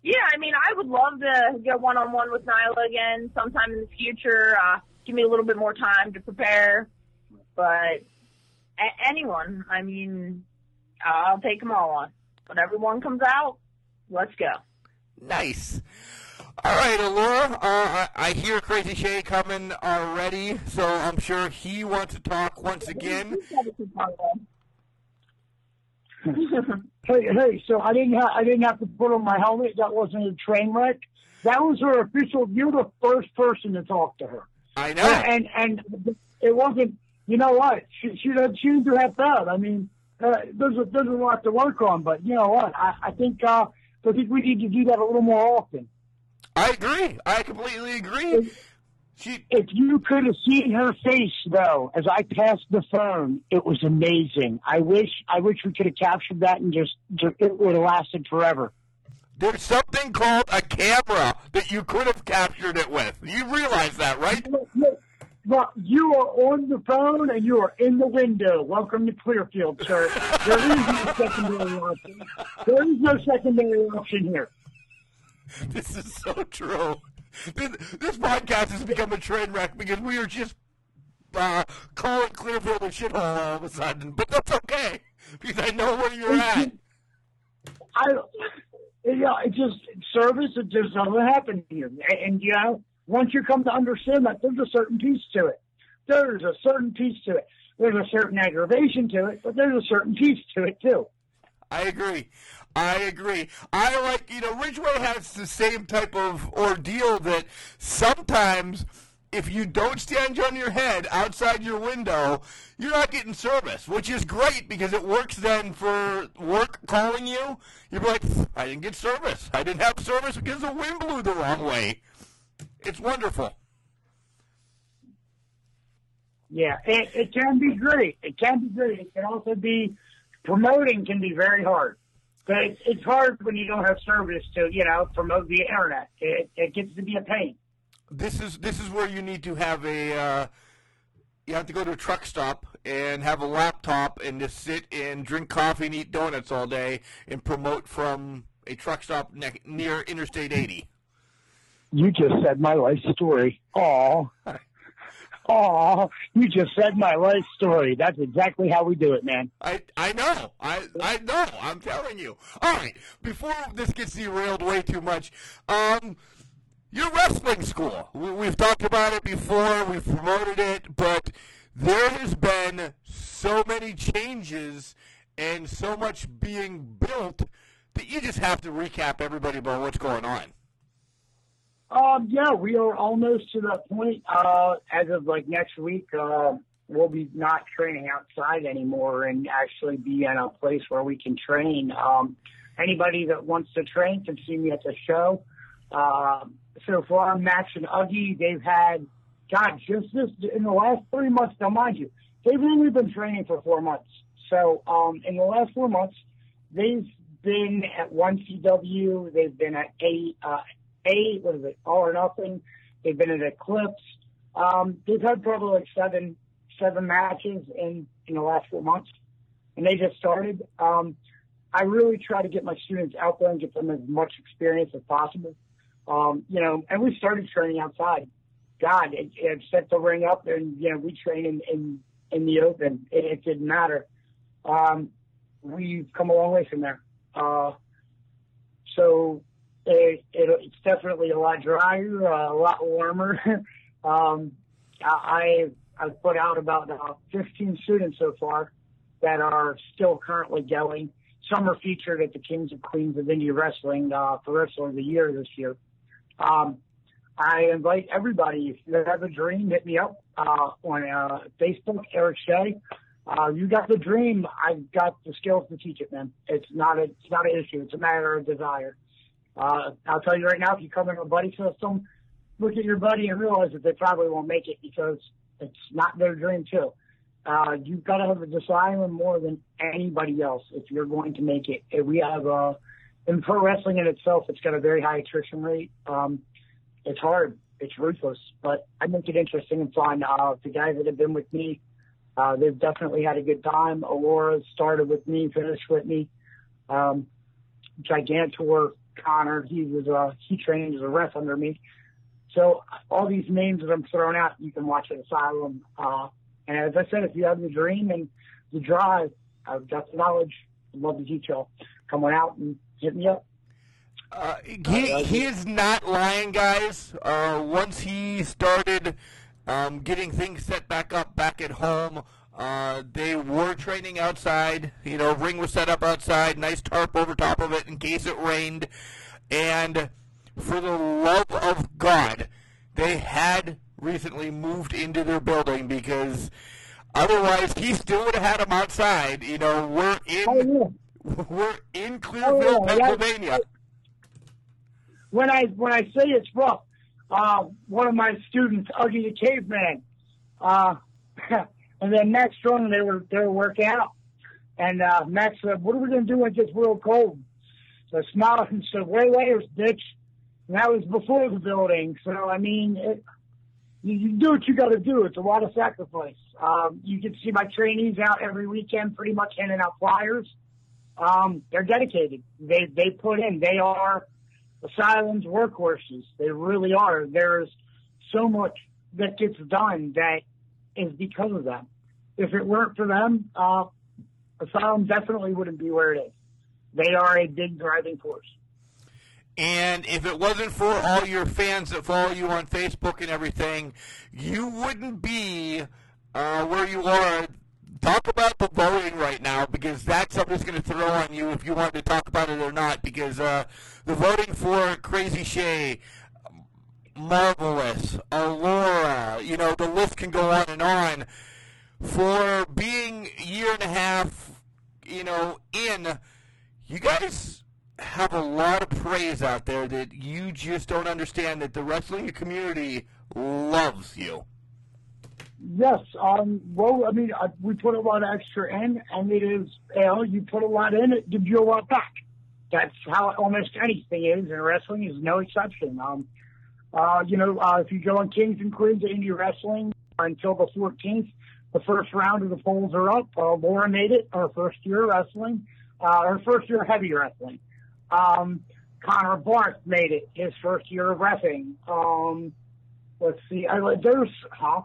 Yeah, I mean, I would love to go one-on-one with Nyla again sometime in the future. Uh, give me a little bit more time to prepare. But a- anyone, I mean, I'll take them all on. Whenever one comes out, let's go. Nice. All right, Aurora, uh, I hear Crazy Shay coming already, so I'm sure he wants to talk once again. hey, hey! So I didn't, ha- I didn't have to put on my helmet. That wasn't a train wreck. That was her official. You're the first person to talk to her. I know. And and, and it wasn't. You know what? She she, she didn't do half that. I mean, uh, there's a, there's a lot to work on. But you know what? I I think uh, I think we need to do that a little more often. I agree. I completely agree. If, she... if you could have seen her face, though, as I passed the phone, it was amazing. I wish I wish we could have captured that and just, just it would have lasted forever. There's something called a camera that you could have captured it with. You realize that, right? Well, you are on the phone and you are in the window. Welcome to Clearfield, sir. There is no secondary option. There is no secondary option here. This is so true. This, this podcast has become a train wreck because we are just uh, calling Clearfield a shithole all of a sudden. But that's okay because I know where you're at. I, you know, it's just service. It just doesn't happen here. And, and you know, once you come to understand that, there's a certain piece to it. There's a certain piece to it. There's a certain aggravation to it, but there's a certain piece to it too. I agree. I agree. I like, you know, Ridgeway has the same type of ordeal that sometimes if you don't stand on your head outside your window, you're not getting service, which is great because it works then for work calling you. You're like, I didn't get service. I didn't have service because the wind blew the wrong way. It's wonderful. Yeah, it, it can be great. It can be great. It can also be... Promoting can be very hard. But it's hard when you don't have service to, you know, promote the internet. It, it gets to be a pain. This is this is where you need to have a, uh, you have to go to a truck stop and have a laptop and just sit and drink coffee and eat donuts all day and promote from a truck stop ne- near Interstate eighty. You just said my life story. Aw. Oh, you just said my life story. That's exactly how we do it, man. I I know. I I know. I'm telling you. All right. Before this gets derailed way too much, um, your wrestling school. We, we've talked about it before. We've promoted it, but there has been so many changes and so much being built that you just have to recap everybody about what's going on. Um, yeah, we are almost to that point. Uh, as of like next week, uh, we'll be not training outside anymore and actually be in a place where we can train. Um, anybody that wants to train can see me at the show. Uh, so for our match and Uggy, they've had, God, just this in the last three months, now mind you, they've only been training for four months. So, um, in the last four months, they've been at one C W, they've been at eight, uh, Eight, what is it? All or Nothing. They've been at Eclipse. Um, they've had probably like seven, seven matches in, in the last four months, and they just started. Um, I really try to get my students out there and get them as much experience as possible. Um, you know, and we started training outside. God, it, it set the ring up, and you know, we train in in, in the open. It, it didn't matter. Um, we've come a long way from there. Uh, so it, it, it's definitely a lot drier, uh, a lot warmer. um, I I've put out about uh, fifteen students so far that are still currently going. Some are featured at the Kings and Queens of Indie Wrestling uh, for Wrestler of the Year this year. Um, I invite everybody, if you have a dream, hit me up uh, on uh, Facebook, Eric Shea. Uh, you got the dream. I've got the skills to teach it, man. It's not a, it's not an issue. It's a matter of desire. Uh, I'll tell you right now, if you come in a buddy system, look at your buddy and realize that they probably won't make it because it's not their dream too. Uh, you've got to have a desire more than anybody else if you're going to make it. If we have, uh, in pro wrestling in itself, it's got a very high attrition rate. Um, it's hard. It's ruthless. But I make it interesting and fun. Uh, the guys that have been with me, uh, they've definitely had a good time. Aurora started with me, finished with me. Um, Gigantor, Connor, he was uh, he trained as a ref under me. So all these names that I'm throwing out, you can watch at Asylum. Uh, And as I said, if you have the dream and the drive, I've got the knowledge. I'd love to teach y'all. Come on out and hit me up. Uh, he, he is not lying, guys. Uh, once he started um, getting things set back up back at home, uh, they were training outside. You know, ring was set up outside, nice tarp over top of it in case it rained. And for the love of God, they had recently moved into their building because otherwise he still would have had them outside. You know, we're in oh, yeah. we're in Clearfield, oh, yeah. Pennsylvania. When I when I say it's rough, uh, one of my students, Uggy the Caveman, uh, and then Max Strong, they were they were working out, and uh, Max said, "What are we going to do when it gets real cold?" So I smiled and said, "Way layers, bitch." And that was before the building, so I mean. It, You do what you got to do. It's a lot of sacrifice. Um, you can see my trainees out every weekend, pretty much handing out flyers. Um, they're dedicated. They they put in. They are Asylum's workhorses. They really are. There's so much that gets done that is because of them. If it weren't for them, uh, Asylum definitely wouldn't be where it is. They are a big driving force. And if it wasn't for all your fans that follow you on Facebook and everything, you wouldn't be uh, where you are. Talk about the voting right now, because that's something that's going to throw on you if you wanted to talk about it or not, because uh, the voting for Crazy Shay, Marvelous, Aurora, you know, the list can go on and on. For being a year and a half, you know, in, you guys have a lot of praise out there that you just don't understand, that the wrestling community loves you. Yes. Um, well, I mean, I, we put a lot of extra in, and it is, you know, you put a lot in, it gives you a lot back. That's how almost anything is, and wrestling is no exception. Um, uh, you know, uh, if you go on Kings and Queens of Indie Wrestling until the fourteenth, the first round of the polls are up. Uh, Laura made it, our first year wrestling, uh, our first year heavy wrestling. Um, Connor Barnes made it his first year of reffing. Um, let's see. I, there's, huh?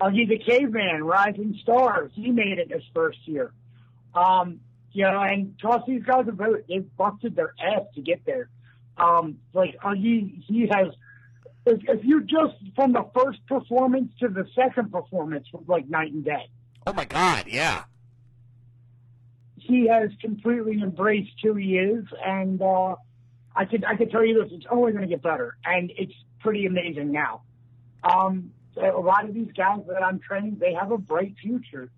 Uggy the Caveman, Rising Stars. He made it his first year. Um, you know, and toss these guys a vote. They busted their ass to get there. Um, like, Uggy, he has, if, if you just, from the first performance to the second performance, was like night and day. Oh my God, yeah. He has completely embraced who he is, and uh, I could I could tell you this: it's only going to get better, and it's pretty amazing now. Um, a lot of these guys that I'm training, they have a bright future.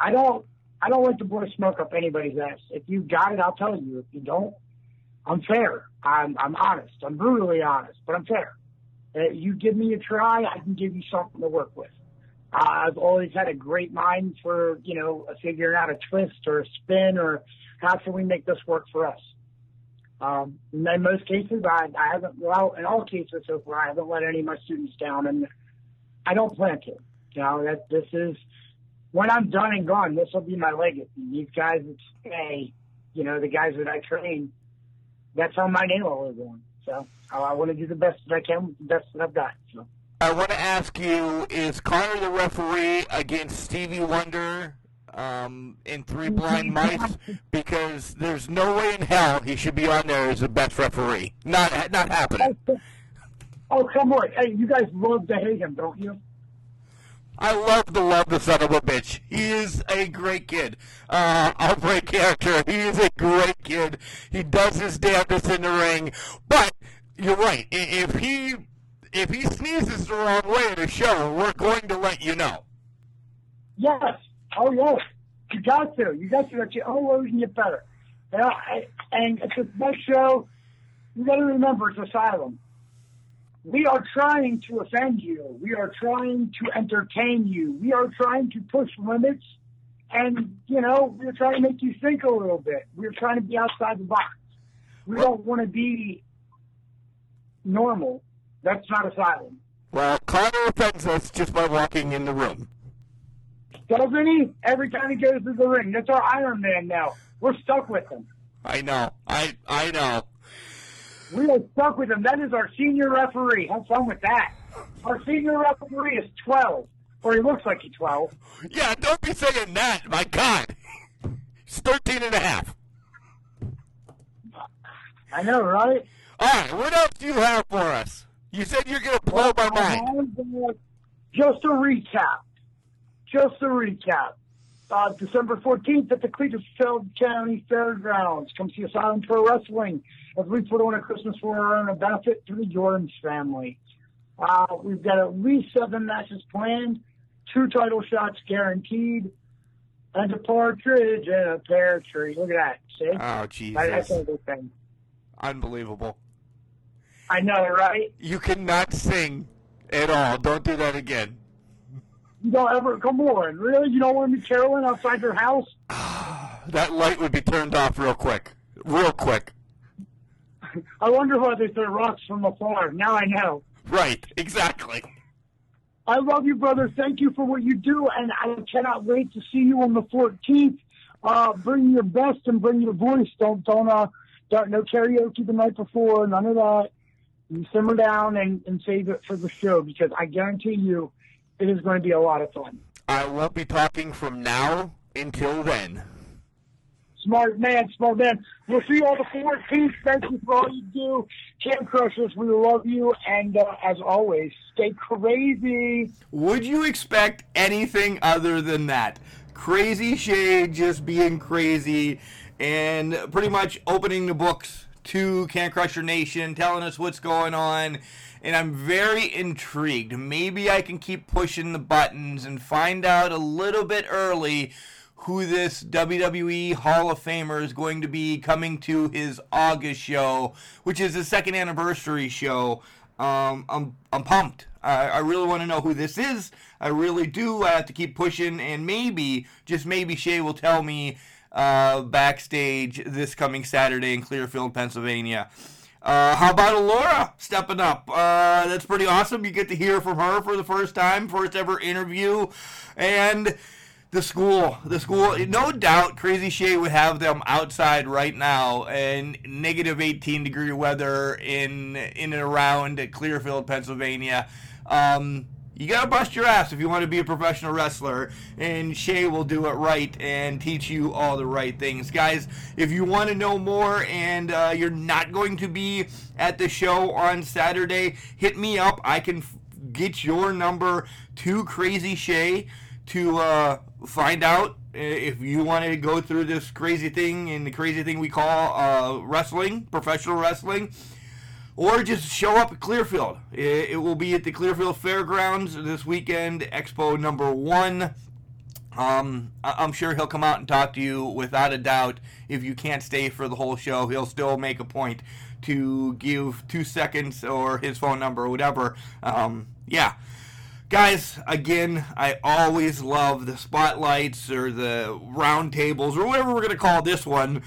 I don't I don't like to blow smoke up anybody's ass. If you got it, I'll tell you. If you don't, I'm fair. I'm I'm honest. I'm brutally honest, but I'm fair. Uh, you give me a try, I can give you something to work with. I've always had a great mind for, you know, figuring out a twist or a spin or how can we make this work for us. Um, in most cases, I, I haven't, well, in all cases so far, I haven't let any of my students down, and I don't plan to. You know, that this is, when I'm done and gone, this will be my legacy. These guys that stay, you know, the guys that I train, that's on my name all over them. So I want to do the best that I can, the best that I've got. So I want to ask you, is Connor the referee against Stevie Wonder um, in Three Blind Mice? Because there's no way in hell he should be on there as the best referee. Not not happening. Oh, come on. Hey, you guys love to hate him, don't you? I love to love the son of a bitch. He is a great kid. Uh, I'll break character. He is a great kid. He does his damnedest in the ring. But you're right. If he if he sneezes the wrong way at a show, we're going to let you know. Yes. Oh, yes. You got to. You got to let your own words get better. Yeah, and it's the best show. You got to remember, it's Asylum. We are trying to offend you. We are trying to entertain you. We are trying to push limits. And, you know, we're trying to make you think a little bit. We're trying to be outside the box. We don't want to be normal. That's not Asylum. Well, Connor offends us just by walking in the room. Doesn't he? Every time he goes to the ring. That's our Iron Man now. We're stuck with him. I know. I, I know. We are stuck with him. That is our senior referee. Have fun with that. Our senior referee is twelve, or he looks like he's twelve. Yeah, don't be saying that. My God. He's thirteen and a half. I know, right? All right, what else do you have for us? You said you're going to blow my mind. Just a recap. Just a recap. Uh, December fourteenth at the Clearfield County Fairgrounds. Come see Asylum Pro Wrestling as we put on a Christmas for our own, a benefit to the Jordan's family. Uh, we've got at least seven matches planned, two title shots guaranteed, and a partridge in a pear tree. Look at that. See? Oh, Jesus. That's everything. Unbelievable. I know, right? You cannot sing at all. Don't do that again. You don't ever, come on, really? You don't want to be caroling outside your house? That light would be turned off real quick. Real quick. I wonder why they threw rocks from afar. Now I know. Right, exactly. I love you, brother. Thank you for what you do, and I cannot wait to see you on the fourteenth. Uh, bring your best and bring your voice. Don't, don't, uh, don't, no karaoke the night before, none of that. You simmer down and, and save it for the show, because I guarantee you, it is going to be a lot of fun. I won't be talking from now until then. Smart man, smart man. We'll see you all the fourteenth. Thank you for all you do. Camp Crushers, we love you. And uh, as always, stay crazy. Would you expect anything other than that? Crazy Shay just being crazy and pretty much opening the books to Camp Crusher Nation, telling us what's going on. And I'm very intrigued. Maybe I can keep pushing the buttons and find out a little bit early who this W W E Hall of Famer is going to be coming to his August show, which is the second anniversary show. Um, I'm I'm pumped. I, I really want to know who this is. I really do. I have to keep pushing, and maybe, just maybe, Shay will tell me uh, backstage this coming Saturday in Clearfield, Pennsylvania. Uh, how about Aurora stepping up? Uh, that's pretty awesome. You get to hear from her for the first time, first ever interview. And the school, the school, no doubt Crazy Shay would have them outside right now in negative eighteen degree weather in in and around Clearfield, Pennsylvania. Um, you got to bust your ass if you want to be a professional wrestler, and Shay will do it right and teach you all the right things. Guys, if you want to know more and uh, you're not going to be at the show on Saturday, hit me up. I can f- get your number to Crazy Shay to uh, find out if you want to go through this crazy thing and the crazy thing we call uh, wrestling, professional wrestling. Or just show up at Clearfield. It will be at the Clearfield Fairgrounds this weekend, Expo number one. Um, I'm sure he'll come out and talk to you without a doubt. If you can't stay for the whole show, he'll still make a point to give two seconds or his phone number or whatever. Um, yeah. Guys, again, I always love the spotlights or the round tables or whatever we're going to call this one.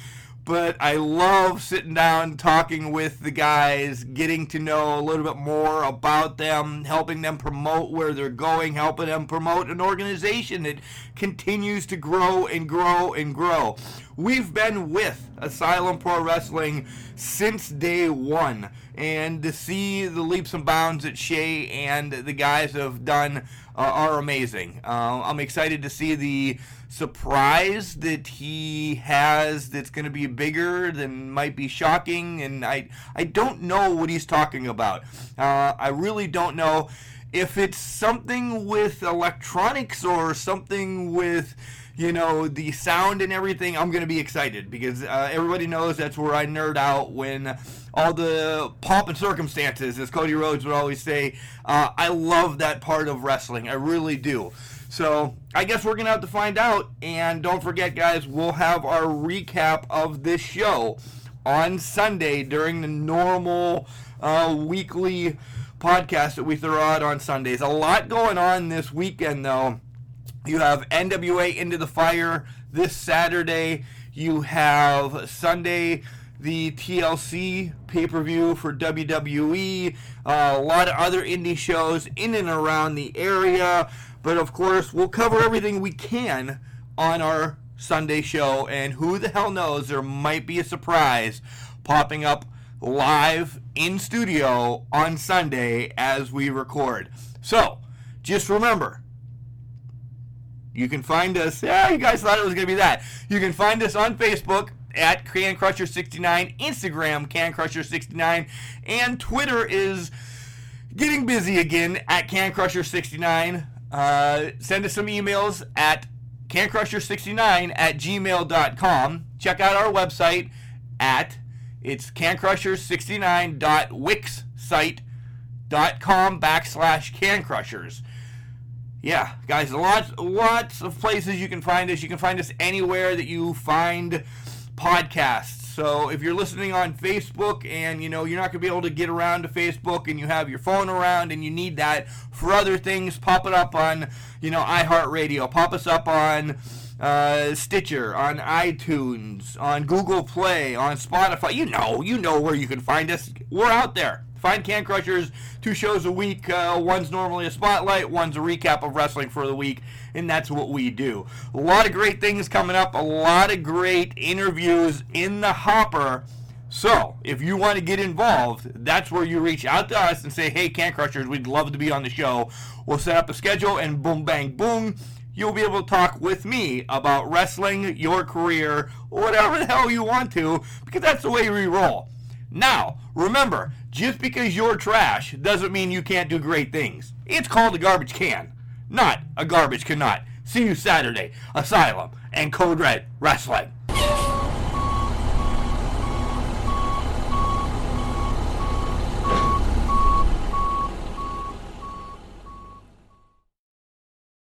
But I love sitting down, talking with the guys, getting to know a little bit more about them, helping them promote where they're going, helping them promote an organization that continues to grow and grow and grow. We've been with Asylum Pro Wrestling since day one, and to see the leaps and bounds that Shay and the guys have done uh, are amazing. Uh, I'm excited to see the surprise that he has that's going to be bigger than might be shocking, and I, I don't know what he's talking about. Uh, I really don't know if it's something with electronics or something with, you know, the sound and everything. I'm going to be excited because uh, everybody knows that's where I nerd out when all the pomp and circumstances, as Cody Rhodes would always say. Uh, I love that part of wrestling. I really do. So I guess we're going to have to find out. And don't forget, guys, we'll have our recap of this show on Sunday during the normal uh, weekly podcast that we throw out on Sundays. A lot going on this weekend, though. You have N W A Into the Fire this Saturday. You have Sunday, the T L C pay-per-view for W W E. Uh, a lot of other indie shows in and around the area. But, of course, we'll cover everything we can on our Sunday show. And who the hell knows, there might be a surprise popping up live in studio on Sunday as we record. So, just remember, you can find us. Yeah, you guys thought it was going to be that. You can find us on Facebook at Can Crusher sixty-nine, Instagram Can Crusher sixty-nine, and Twitter is getting busy again at Can Crusher sixty-nine. Uh, send us some emails at Can Crusher sixty-nine at gmail dot com. Check out our website at it's Can Crusher sixty-nine dot wix site dot com backslash Can Crushers. Yeah, guys, lots, lots of places you can find us. You can find us anywhere that you find podcasts. So if you're listening on Facebook and, you know, you're not going to be able to get around to Facebook and you have your phone around and you need that for other things, pop it up on, you know, iHeartRadio. Pop us up on uh, Stitcher, on iTunes, on Google Play, on Spotify. You know, you know where you can find us. We're out there. Find Can Crushers, two shows a week. Uh, one's normally a spotlight, one's a recap of wrestling for the week, and that's what we do. A lot of great things coming up, a lot of great interviews in the hopper. So, if you want to get involved, that's where you reach out to us and say, hey, Can Crushers, we'd love to be on the show. We'll set up a schedule, and boom, bang, boom, you'll be able to talk with me about wrestling, your career, whatever the hell you want to, because that's the way we roll. Now, remember, just because you're trash doesn't mean you can't do great things. It's called a garbage can, not a garbage cannot. See you Saturday, Asylum and Code Red Wrestling.